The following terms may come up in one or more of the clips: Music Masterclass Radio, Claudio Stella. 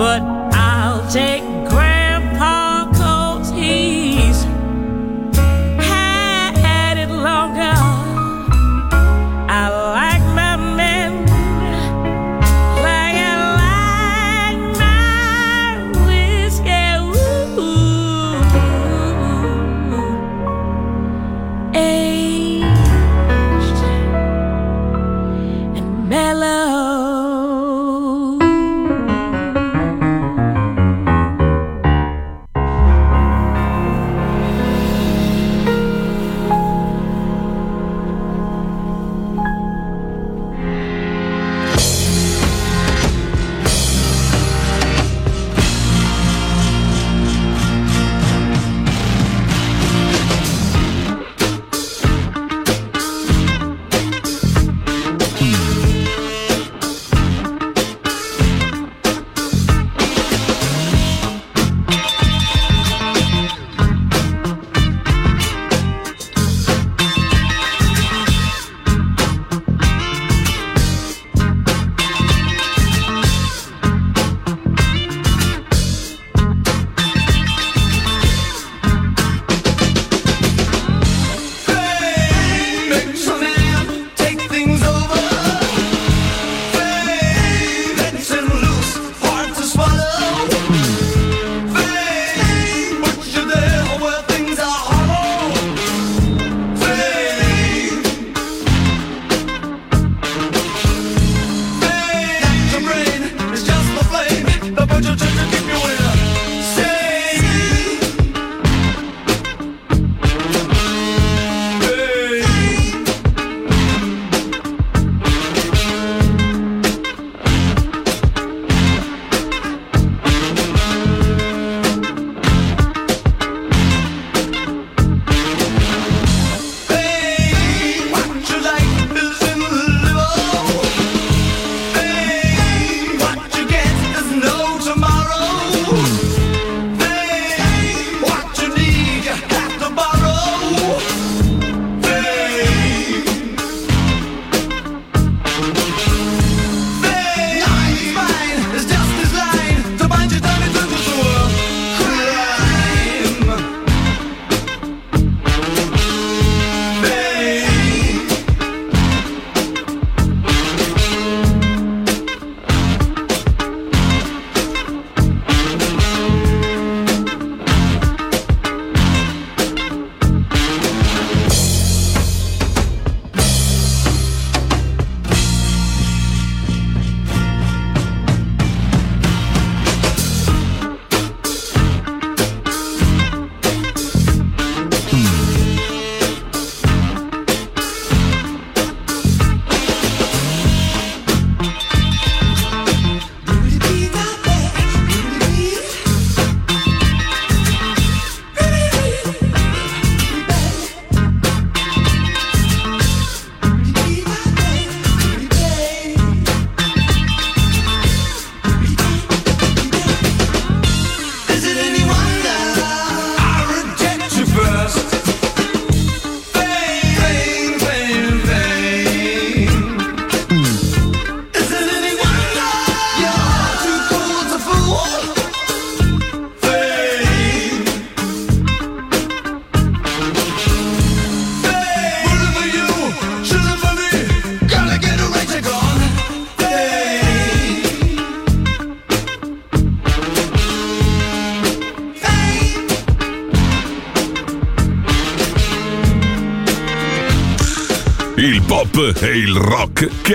But I'll take Grandpa 'cause he il pop e il rock che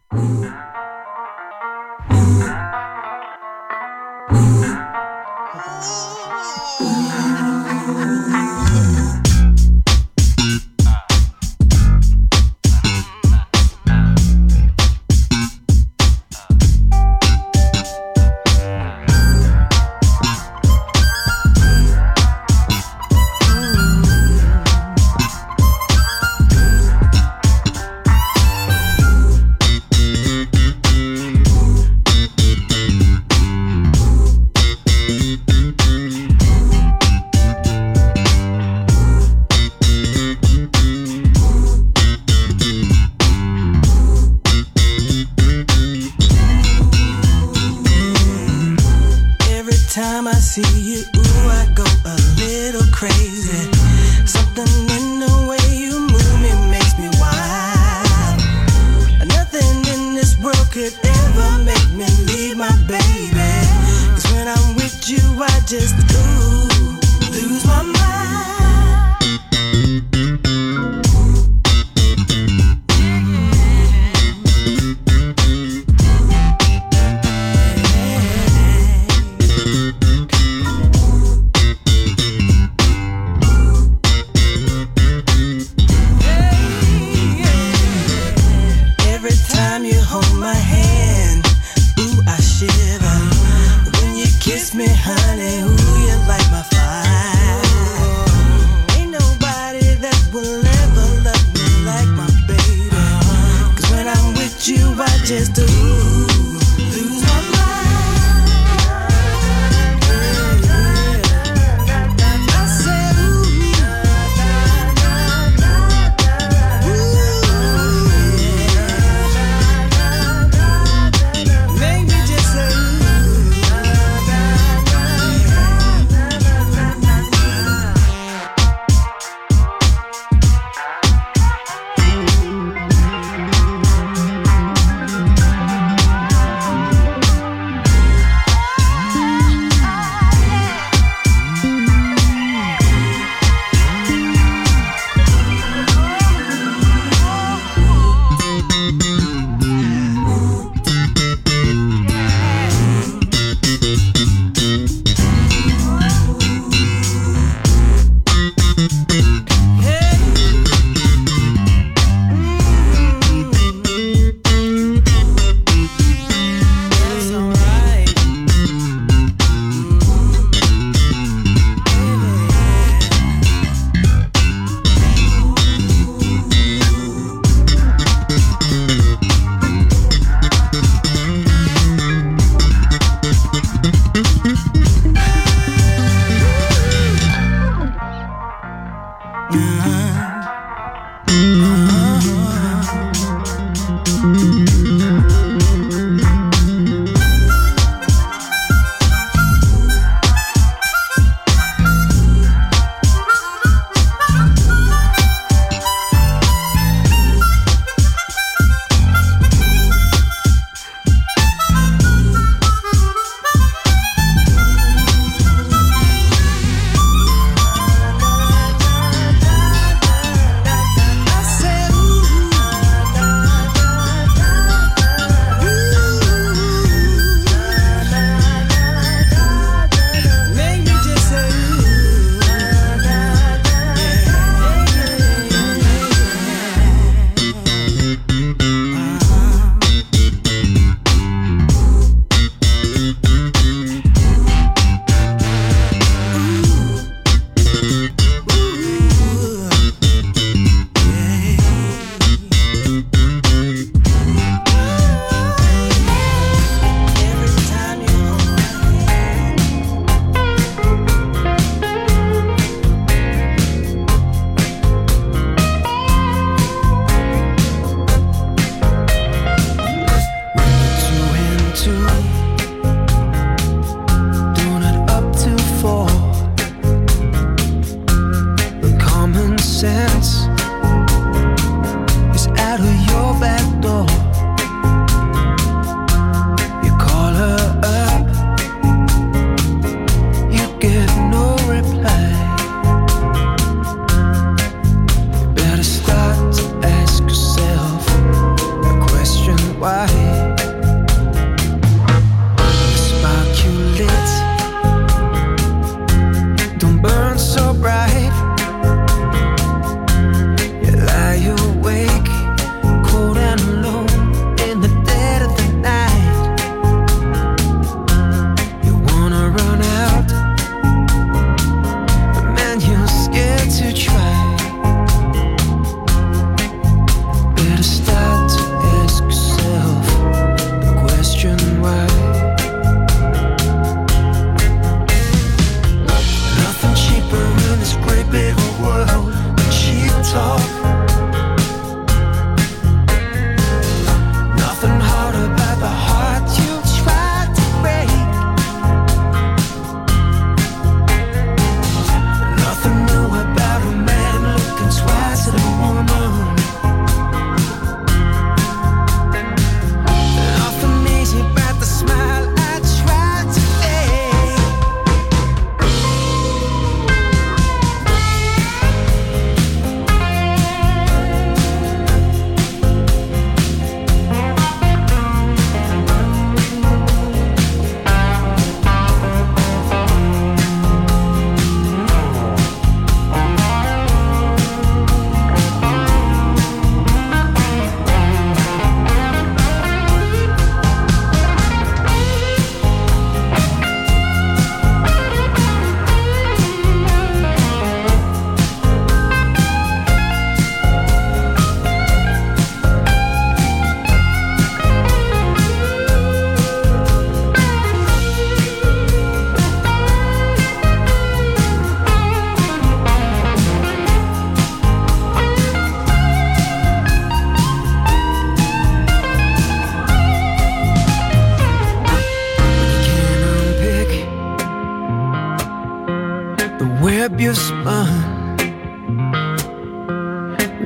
web you spun.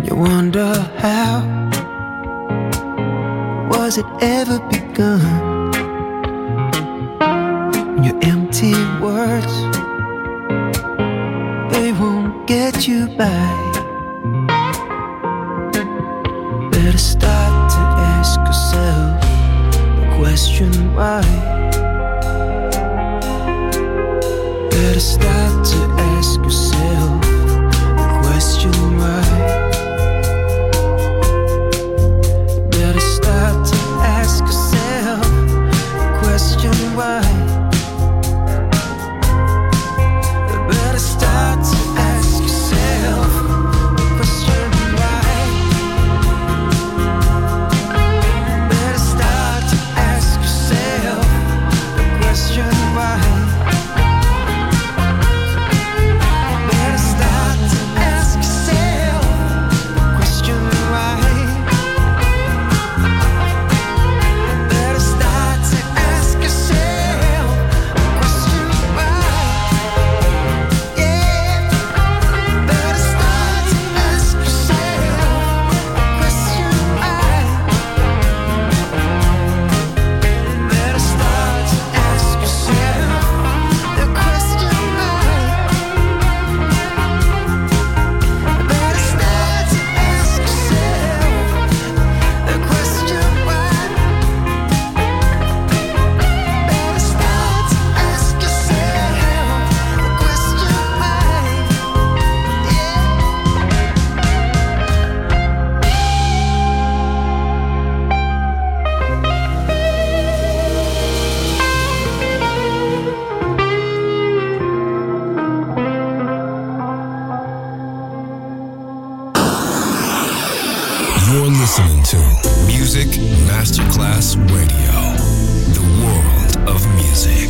You wonder how was it ever begun? Your empty words, they won't get you by. Better start to ask yourself the question why. Better start to ask yourself the question why. Better start to ask yourself the question why. Better start to ask yourself the question why. Better start to ask yourself the question why. Music Masterclass Radio, the world of music.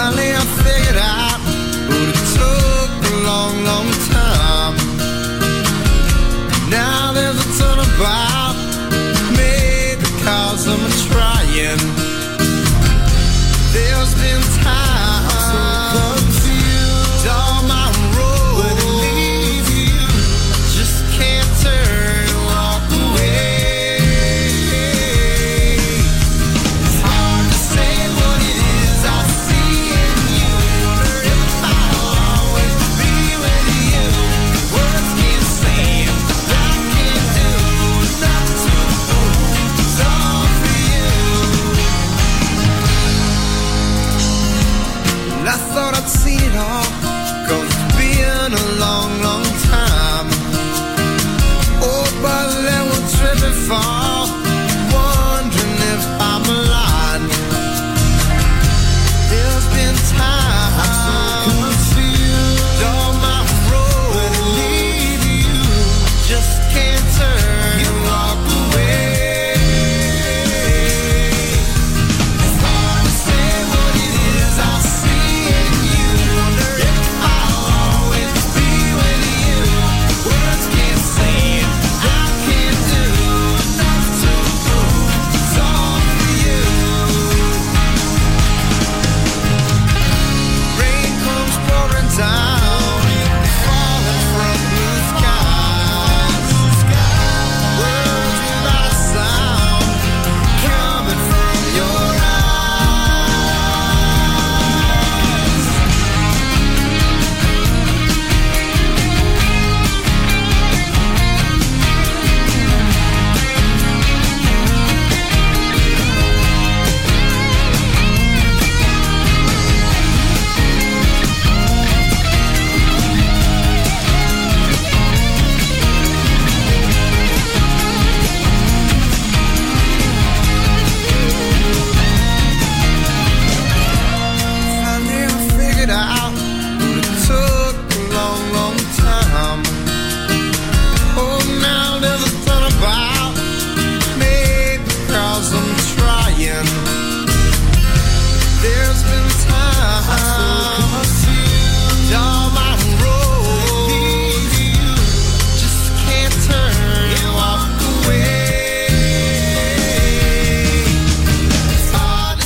Finally I figured out, but it took a long, long time. Now there's a ton about, maybe because I'm trying. There's been times so confused on my road, where to leave you, I just can't turn and walk away. It's hard to say what it is I see in you. Wonder if I'll always be with you. Words can't say it, I can't do enough to hold. It's all for you. And I thought I'd seen it all, 'cause it's been a long, long time. Oh, but then we'll trip and fall, wondering if I'm alive. There's been times confused on my road, where to leave you, just can't turn and walk away. It's hard to say what it is I see in you. Wonder if I'll always be with you. Words can't say it, I can't do enough to prove it's all for you. Rain comes pouring down, falling from blue skies. Words without a sound, coming from your eyes. Finally I figured out, but it took a long, long time. Oh, now there's a ton about, maybe because I'm trying. There's been times down my road, you just can't turn and walk away. It's hard to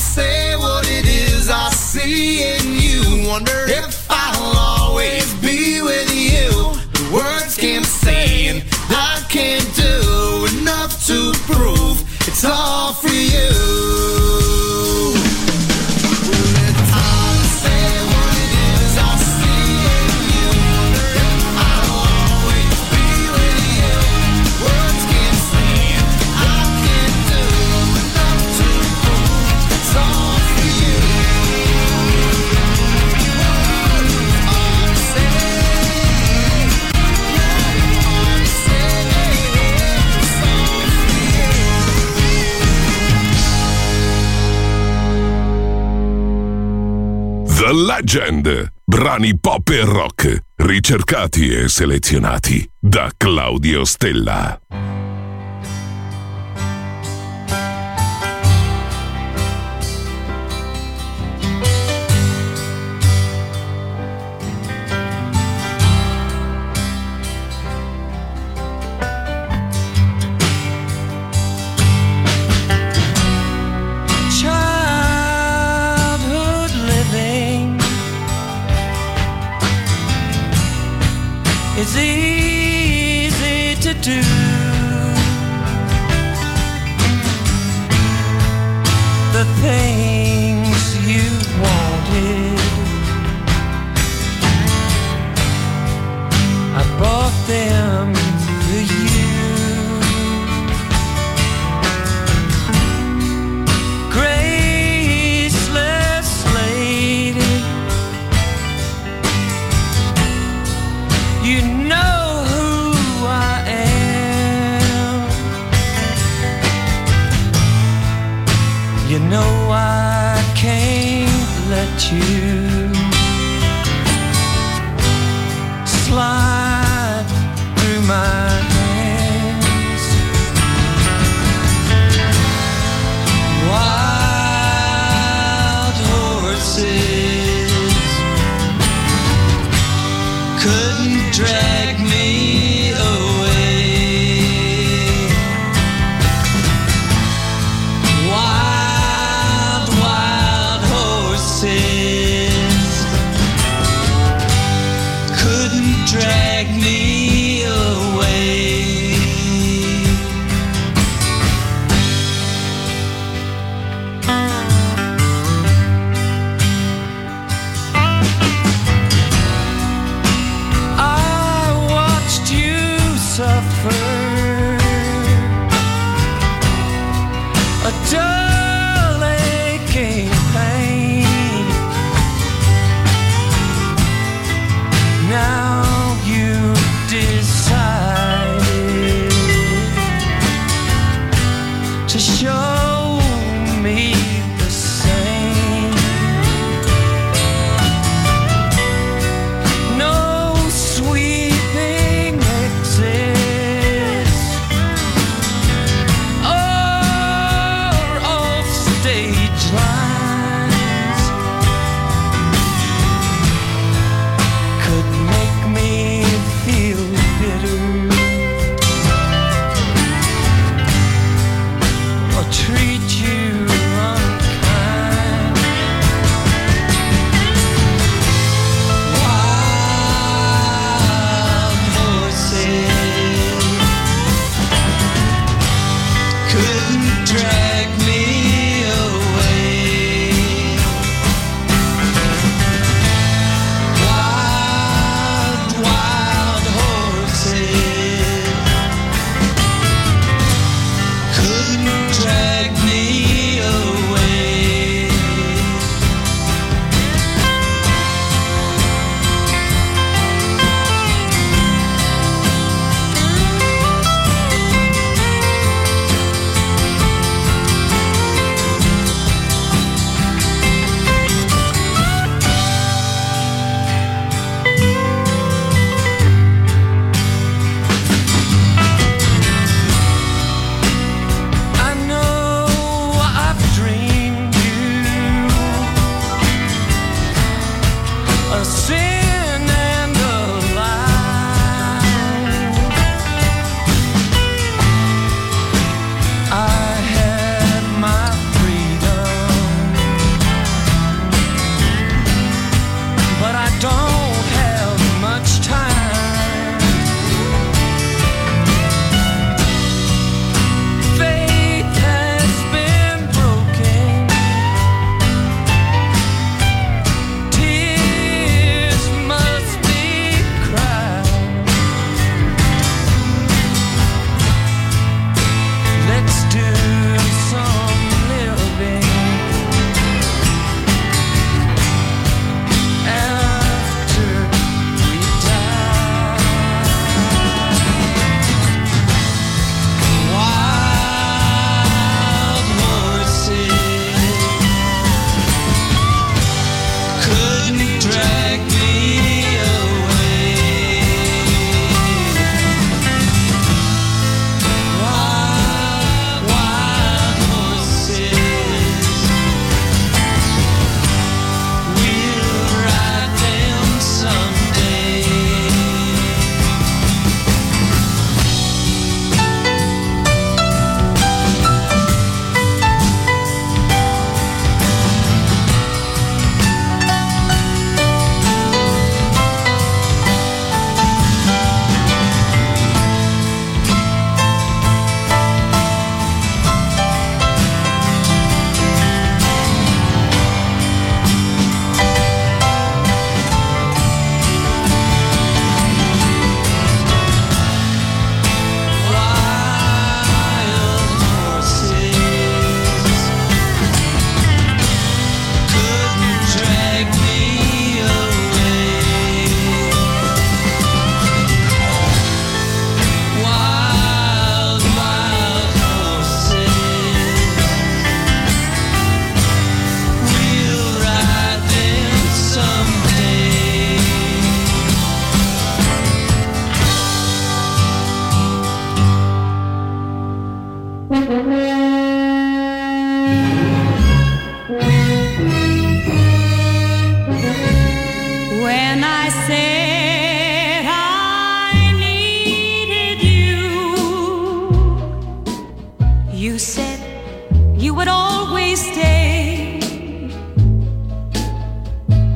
say what it is I see in you. Wonder if I'll always be with you. The words can't say and I can't do enough to prove it's all for you. It's hard to say what it is I see in you. Wonder if I'll always be with you. Words can't say it, I can't do enough to prove it's all for you. The Legend. Brani pop e rock ricercati e selezionati da Claudio Stella. Childhood living is easy to do. The things you wanted, I bought them for you. Graceless lady, you know who I am. You know I can't let you slide through my hands. Wild horses drag me away. I watched you suffer.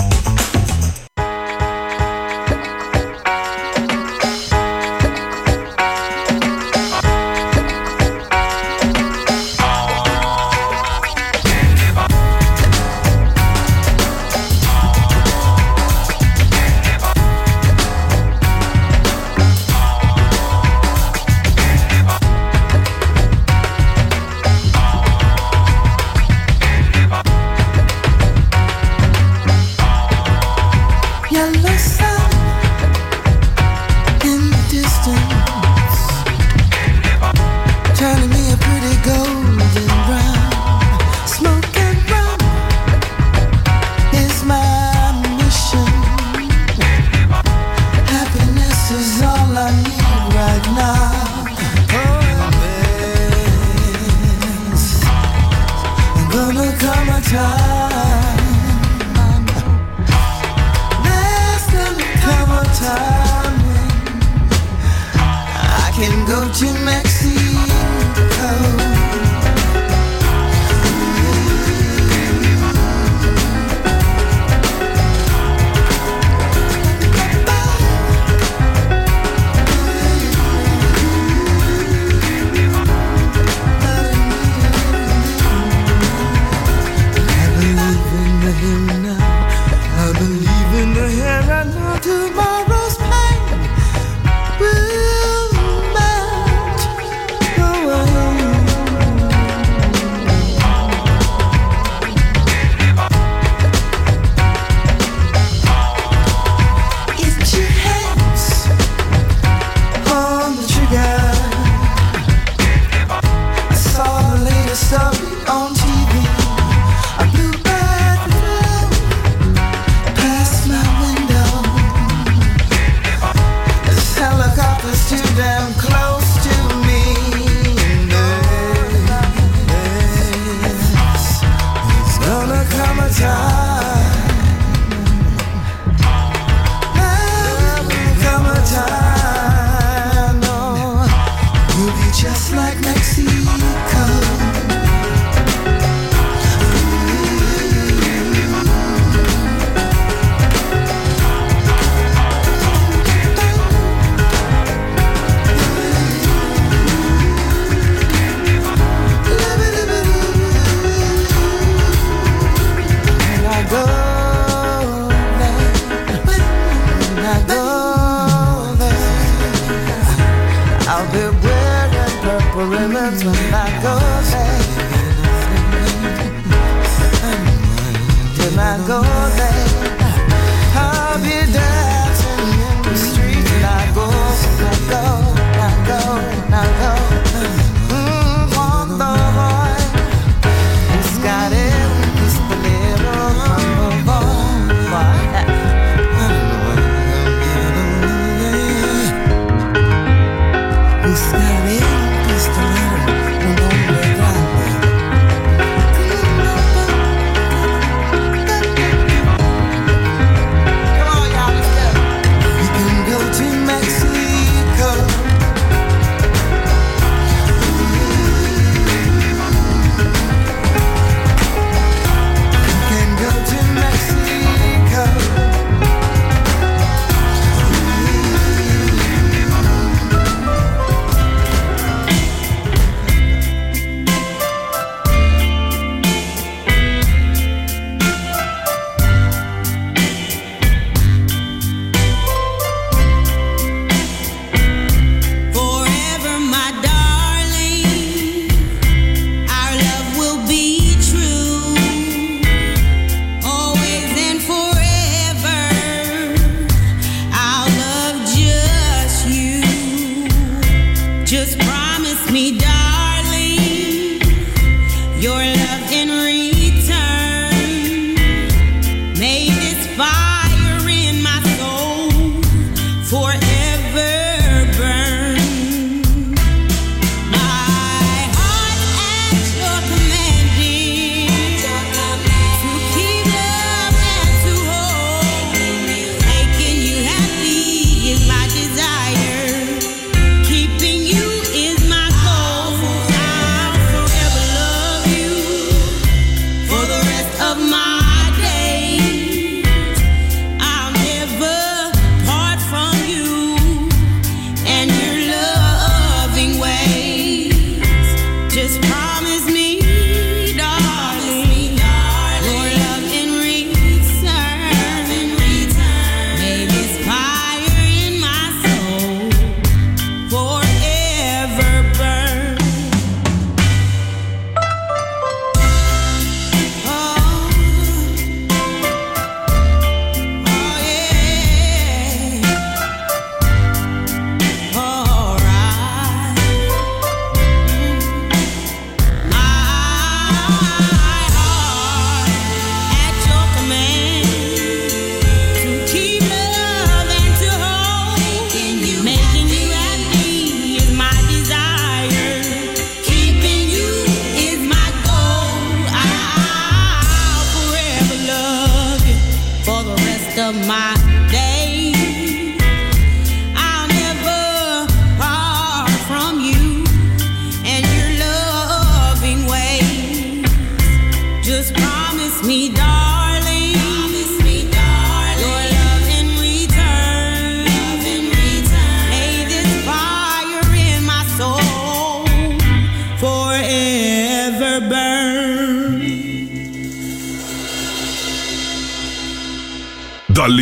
Tomorrow's pain will melt.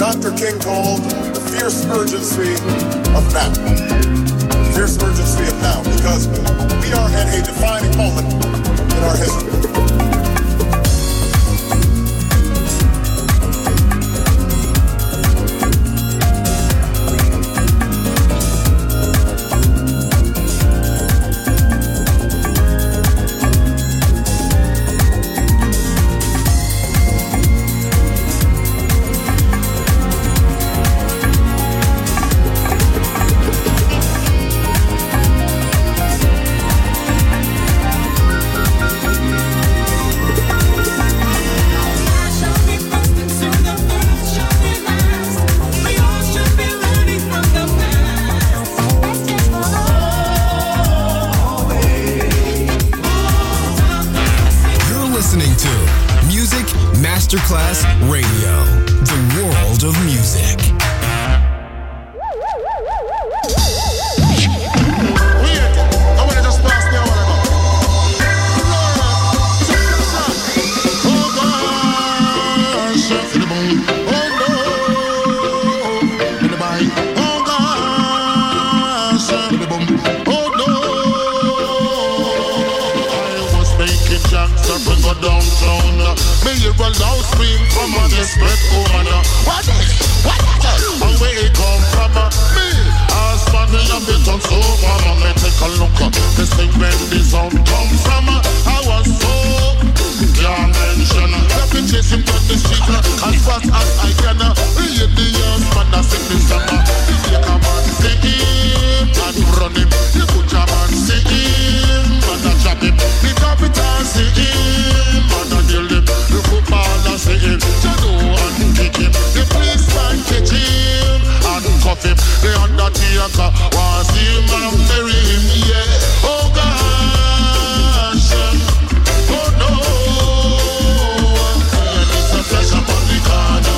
Dr. King called the fierce urgency of now. The fierce urgency of now, because we are at a defining moment in our history. Masterclass Radio, the world of music. A loud scream from a desperate woman. What is? What is it? And where it come from? Me, I stand in a bit on soap. I'm gonna take a look. This thing where the sound come from. I was so can't mention. I've been chasing down the street as fast as I can. We in the years, man, I sing this summer. You take a man, sing him and run him. You put a man, sing him and I trap him. The capital, sing him and I deal him. Say it, you do and kick him. The policeman catch him and cuff him. The undertaker wants him and bury him, yeah. Oh gosh, oh no. Yeah, there's a flash upon the corner.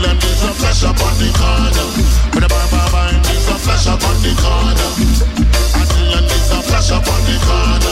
Then there's a flash upon the corner. But bye, there's a flash upon the corner. And then there's a flash upon the corner.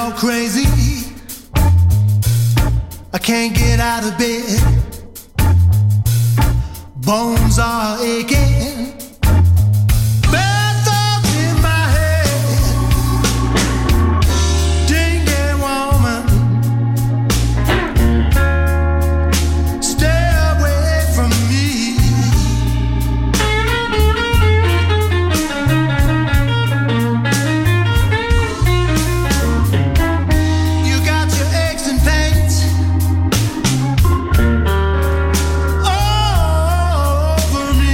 all crazy. I can't get out of bed. Bones are aching. Bad thoughts in my head. Dingy woman, stay away from me. You got your aches and pains all over me.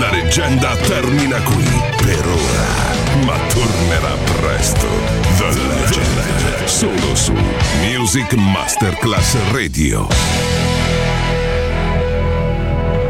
La leggenda termina qui per ora, ma tornerà presto. The Legend, solo su Music Masterclass Radio.